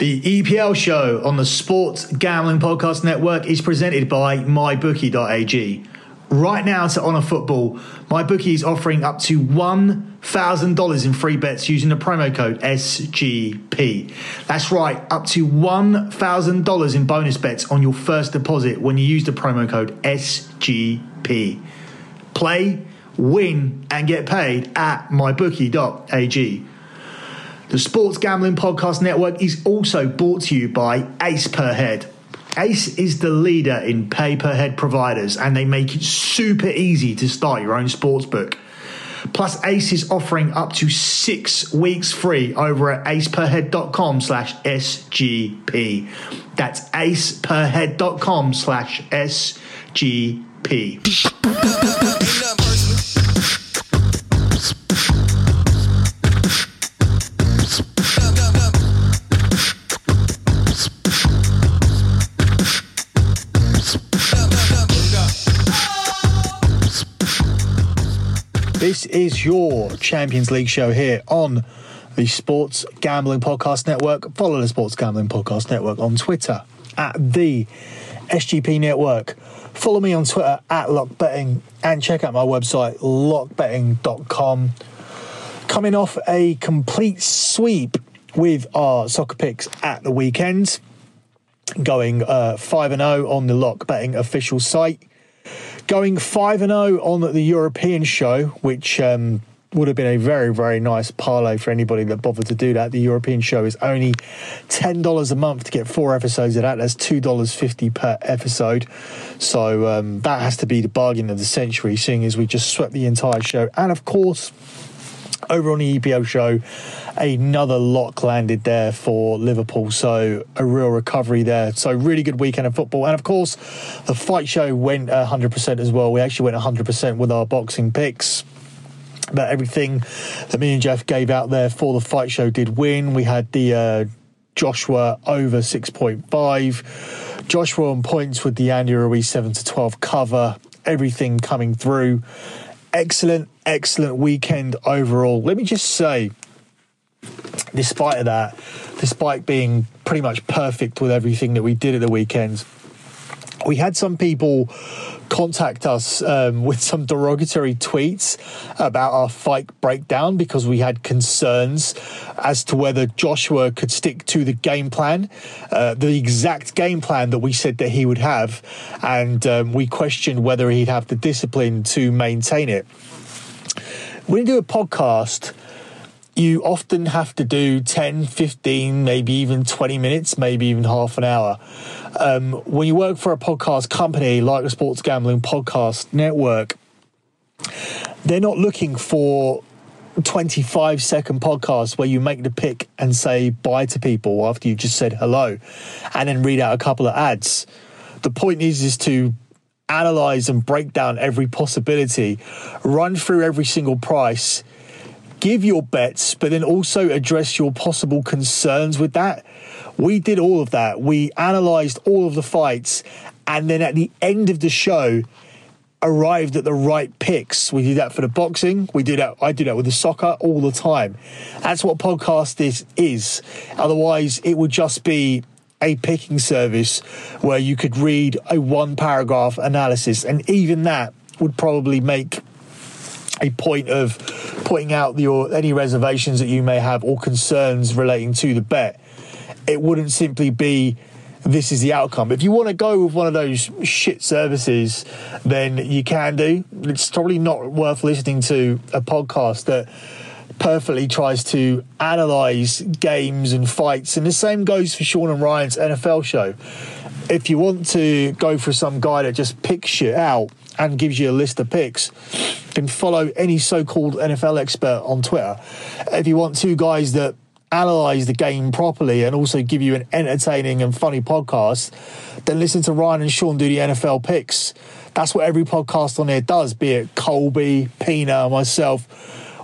The EPL show on the Sports Gambling Podcast Network is presented by MyBookie.ag. Right now to honour football, MyBookie is offering up to $1,000 in free bets using the promo code SGP. That's right, up to $1,000 in bonus bets on your first deposit when you use the promo code SGP. Play, win and get paid at MyBookie.ag. The Sports Gambling Podcast Network is also brought to you by Ace Per Head. Ace is the leader in pay per head providers, and they make it super easy to start your own sportsbook. Plus, Ace is offering up to 6 weeks free over at aceperhead.com/SGP. That's aceperhead.com/SGP. This is your Champions League show here on the Sports Gambling Podcast Network. Follow the Sports Gambling Podcast Network on Twitter at the SGP Network. Follow me on Twitter at LockBetting and check out my website, LockBetting.com. Coming off a complete sweep with our soccer picks at the weekend, going 5-0 on the LockBetting official site. Going 5-0 on the European show, which would have been a very, very nice parlay for anybody that bothered to do that. The European show is only $10 a month to get 4 episodes of that. That's $2.50 per episode. So that has to be the bargain of the century, seeing as we just swept the entire show. And of course, over on the EPL show, another lock landed there for Liverpool, so a real recovery there. So really good weekend of football. And of course, the fight show went 100% as well. We actually went 100% with our boxing picks. But everything that me and Jeff gave out there for the fight show did win. We had the Joshua over 6.5. Joshua on points with the Andy Ruiz 7-12 cover. Everything coming through. Excellent weekend overall. Let me just say, despite being pretty much perfect with everything that we did at the weekend, we had some people contact us with some derogatory tweets about our fight breakdown because we had concerns as to whether Joshua could stick to the game plan, the exact game plan that we said that he would have, and we questioned whether he'd have the discipline to maintain it. When you do a podcast, you often have to do 10, 15, maybe even 20 minutes, maybe even half an hour. When you work for a podcast company like the Sports Gambling Podcast Network, they're not looking for 25-second podcasts where you make the pick and say bye to people after you just said hello and then read out a couple of ads. The point is to analyze and break down every possibility, run through every single price, give your bets, but then also address your possible concerns with that. We did all of that. We analysed all of the fights, and then at the end of the show, arrived at the right picks. We do that for the boxing. We do that. I do that with the soccer all the time. That's what podcast is. Otherwise, it would just be a picking service where you could read a one-paragraph analysis, and even that would probably make a point of pointing out any reservations that you may have or concerns relating to the bet. It wouldn't simply be, this is the outcome. If you want to go with one of those shit services, then you can do. It's probably not worth listening to a podcast that perfectly tries to analyse games and fights. And the same goes for Sean and Ryan's NFL show. If you want to go for some guy that just picks shit out and gives you a list of picks, you can follow any so-called NFL expert on Twitter. If you want two guys that analyse the game properly and also give you an entertaining and funny podcast, then listen to Ryan and Sean do the NFL picks. That's what every podcast on there does, be it Colby, Pina, myself.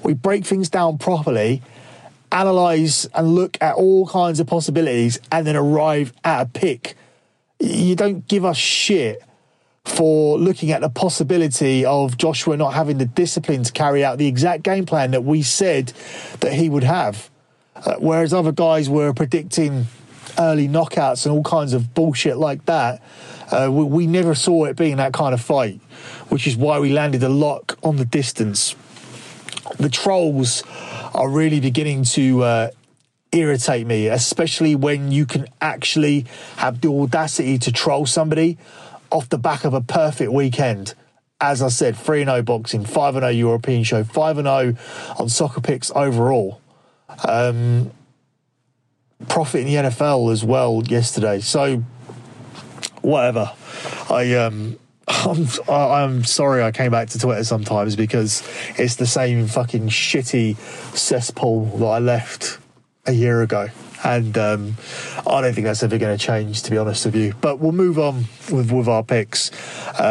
We break things down properly, analyse and look at all kinds of possibilities and then arrive at a pick. You don't give us shit for looking at the possibility of Joshua not having the discipline to carry out the exact game plan that we said that he would have. Whereas other guys were predicting early knockouts and all kinds of bullshit like that. We never saw it being that kind of fight, which is why we landed a lock on the distance. The trolls are really beginning to irritate me, especially when you can actually have the audacity to troll somebody off the back of a perfect weekend. As I said, 3-0 boxing, 5-0 European show, 5-0 on soccer picks overall. Profit in the NFL as well yesterday. So, whatever. I'm sorry I came back to Twitter sometimes because it's the same fucking shitty cesspool that I left a year ago. And I don't think that's ever going to change, to be honest with you. But we'll move on with our picks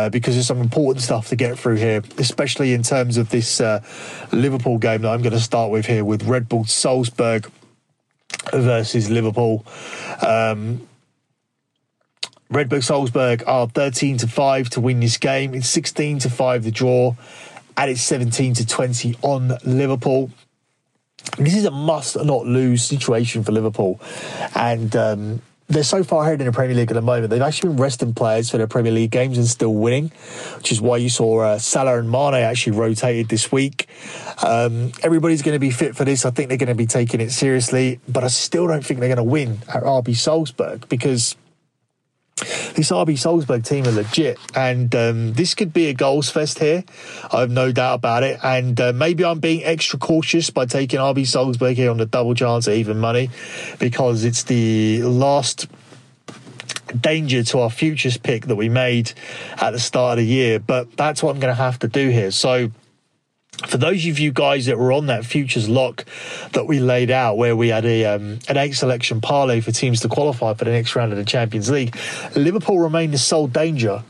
because there's some important stuff to get through here, especially in terms of this Liverpool game that I'm going to start with here with Red Bull Salzburg versus Liverpool. Red Bull Salzburg are 13-5 to win this game. It's 16-5 the draw, and it's 17-20 on Liverpool. This is a must-not-lose situation for Liverpool. And they're so far ahead in the Premier League at the moment. They've actually been resting players for their Premier League games and still winning, which is why you saw Salah and Mane actually rotated this week. Everybody's going to be fit for this. I think they're going to be taking it seriously. But I still don't think they're going to win at RB Salzburg because this RB Salzburg team are legit, and this could be a goals fest here. I have no doubt about it, and maybe I'm being extra cautious by taking RB Salzburg here on the double chance at even money because it's the last danger to our futures pick that we made at the start of the year, but that's what I'm going to have to do here. So for those of you guys that were on that futures lock that we laid out where we had a an 8-selection parlay for teams to qualify for the next round of the Champions League, Liverpool remain the sole danger.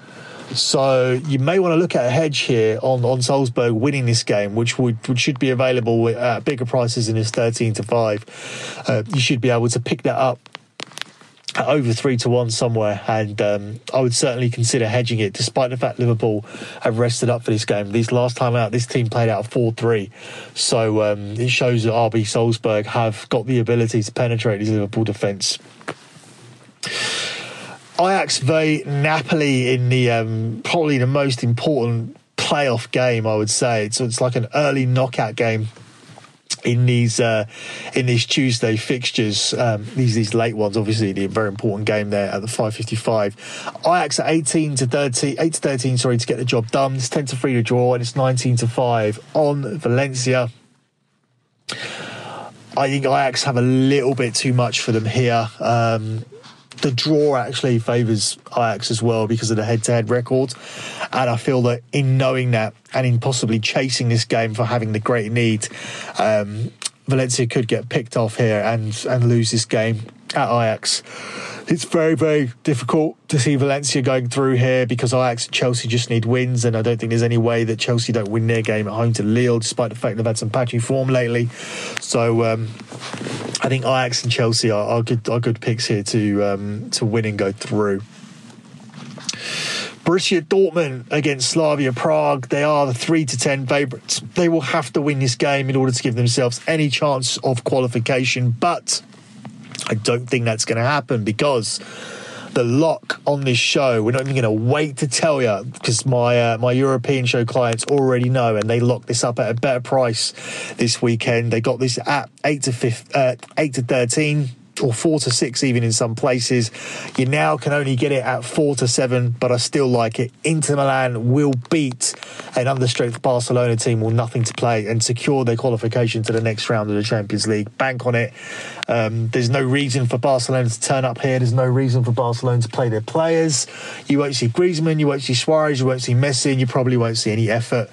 So you may want to look at a hedge here on Salzburg winning this game, which should be available at bigger prices than this 13-5. You should be able to pick that up at over 3-1 somewhere, and I would certainly consider hedging it despite the fact Liverpool have rested up for this game. This last time out, this team played out 4-3, so it shows that RB Salzburg have got the ability to penetrate this Liverpool defence. Ajax v Napoli in the probably the most important playoff game, I would say. So it's like an early knockout game in these Tuesday fixtures, these late ones. Obviously, the very important game there at the 5:55. Ajax at 8 to 13 to get the job done. It's 10-3 to draw, and it's 19-5 on Valencia. I think Ajax have a little bit too much for them here. The draw actually favours Ajax as well because of the head-to-head record. And I feel that in knowing that and in possibly chasing this game for having the great need, Valencia could get picked off here and lose this game at Ajax. It's very, very difficult to see Valencia going through here because Ajax and Chelsea just need wins, and I don't think there's any way that Chelsea don't win their game at home to Lille despite the fact they've had some patchy form lately. So I think Ajax and Chelsea are good picks here to win and go through. Borussia Dortmund against Slavia Prague. They are the 3-10 favourites. They will have to win this game in order to give themselves any chance of qualification, but I don't think that's going to happen because the lock on this show, we're not even going to wait to tell you because my European show clients already know, and they locked this up at a better price this weekend. They got this at 8 to 13 or 4-6 even in some places. You now can only get it at 4-7, but I still like it. Inter Milan will beat an understrength Barcelona team with nothing to play and secure their qualification to the next round of the Champions League. Bank on it. There's no reason for Barcelona to turn up here. There's no reason for Barcelona to play their players. You won't see Griezmann, you won't see Suarez, you won't see Messi, and you probably won't see any effort.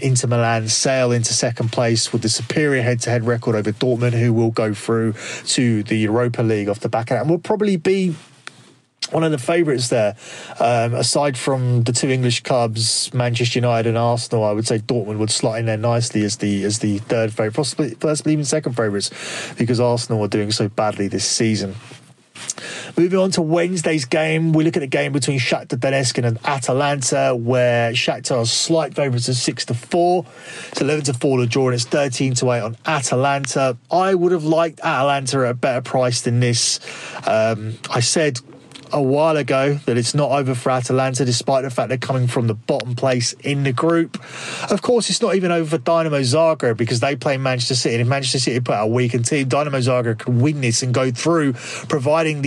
Inter Milan sail into second place with the superior head-to-head record over Dortmund, who will go through to the Europa League off the back of that, and will probably be one of the favourites there. Aside from the two English clubs, Manchester United and Arsenal, I would say Dortmund would slot in there nicely as the third favourite, possibly even second favourites, because Arsenal are doing so badly this season. Moving on to Wednesday's game, we look at the game between Shakhtar Donetsk and Atalanta, where Shakhtar are slight favourites of 6-4. It's 11-4 the draw, and it's 13-8 on Atalanta. I would have liked Atalanta at a better price than this. I said a while ago that it's not over for Atalanta, despite the fact they're coming from the bottom place in the group. Of course, it's not even over for Dynamo Zagreb, because they play Manchester City, and if Manchester City put out a weakened team, Dynamo Zagreb could win this and go through, providing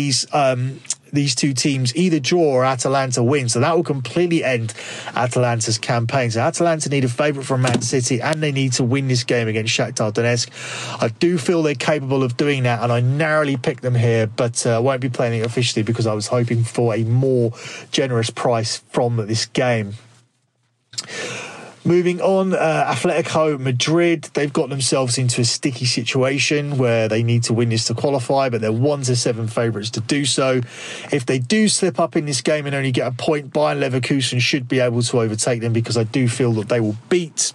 these two teams either draw or Atalanta win. So that will completely end Atalanta's campaign. So Atalanta need a favourite from Man City, and they need to win this game against Shakhtar Donetsk. I do feel they're capable of doing that, and I narrowly picked them here, but I won't be playing it officially because I was hoping for a more generous price from this game. Moving on, Atletico Madrid, they've got themselves into a sticky situation where they need to win this to qualify, but they're 1-7 favourites to do so. If they do slip up in this game and only get a point, Bayer Leverkusen should be able to overtake them, because I do feel that they will beat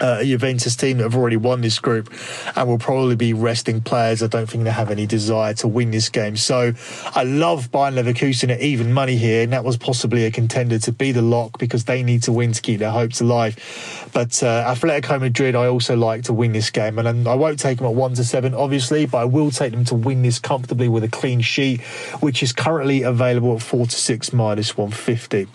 a Juventus team that have already won this group and will probably be resting players. I don't think they have any desire to win this game. So I love Bayern Leverkusen at even money here, and that was possibly a contender to be the lock, because they need to win to keep their hopes alive. But Atletico Madrid, I also like to win this game, and I won't take them at 1-7, obviously, but I will take them to win this comfortably with a clean sheet, which is currently available at 4-6 minus 150.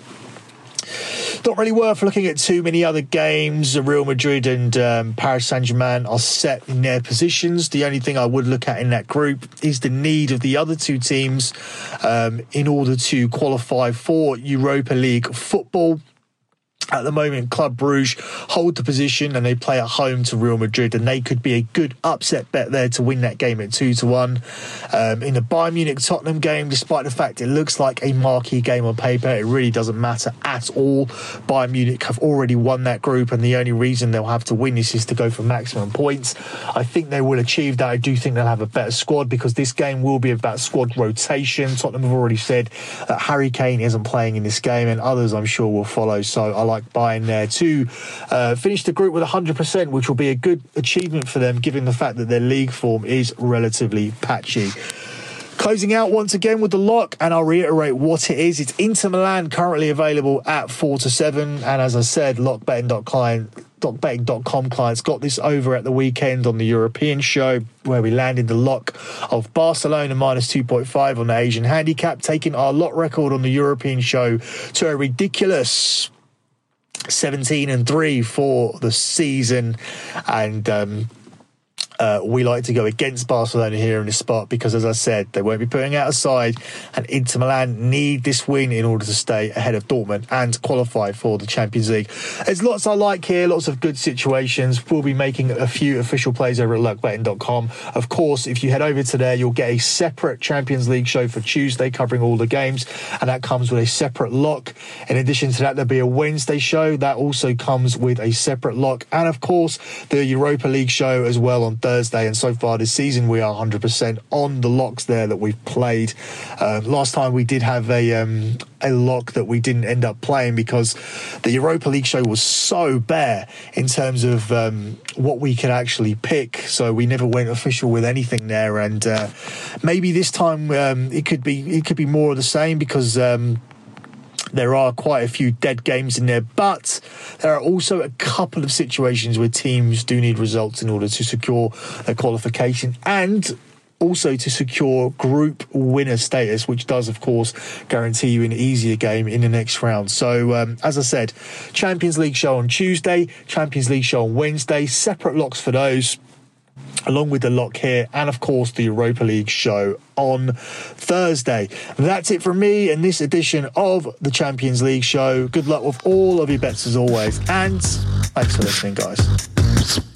Not really worth looking at too many other games. Real Madrid and Paris Saint-Germain are set in their positions. The only thing I would look at in that group is the need of the other two teams in order to qualify for Europa League football. At the moment, Club Bruges hold the position, and they play at home to Real Madrid, and they could be a good upset bet there to win that game at 2-1. In the Bayern Munich-Tottenham game, despite the fact it looks like a marquee game on paper, it really doesn't matter at all. Bayern Munich have already won that group, and the only reason they'll have to win this is to go for maximum points. I think they will achieve that. I do think they'll have a better squad, because this game will be about squad rotation. Tottenham have already said that Harry Kane isn't playing in this game, and others, I'm sure, will follow. So I like Bayern there to finish the group with 100%, which will be a good achievement for them, given the fact that their league form is relatively patchy. Closing out once again with the lock, and I'll reiterate what it is. It's Inter Milan, currently available at 4-7, and as I said, LockBetting.com clients got this over at the weekend on the European show, where we landed the lock of Barcelona minus 2.5 on the Asian handicap, taking our lot record on the European show to a ridiculous 17-3 for the season, and we like to go against Barcelona here in this spot, because, as I said, they won't be putting out a side, and Inter Milan need this win in order to stay ahead of Dortmund and qualify for the Champions League. There's lots I like here, lots of good situations. We'll be making a few official plays over at LockBetting.com. Of course, if you head over to there, you'll get a separate Champions League show for Tuesday covering all the games, and that comes with a separate lock. In addition to that, there'll be a Wednesday show that also comes with a separate lock, and of course the Europa League show as well on Thursday. And so far this season, we are 100% on the locks there that we've played. Last time we did have a lock that we didn't end up playing, because the Europa League show was so bare in terms of what we could actually pick, so we never went official with anything there. And maybe this time it could be more of the same, because there are quite a few dead games in there, but there are also a couple of situations where teams do need results in order to secure a qualification, and also to secure group winner status, which does, of course, guarantee you an easier game in the next round. So, as I said, Champions League show on Tuesday, Champions League show on Wednesday, separate locks for those, along with the lock here, and of course the Europa League show on Thursday. That's it from me in this edition of the Champions League show. Good luck with all of your bets as always, and thanks for listening, guys.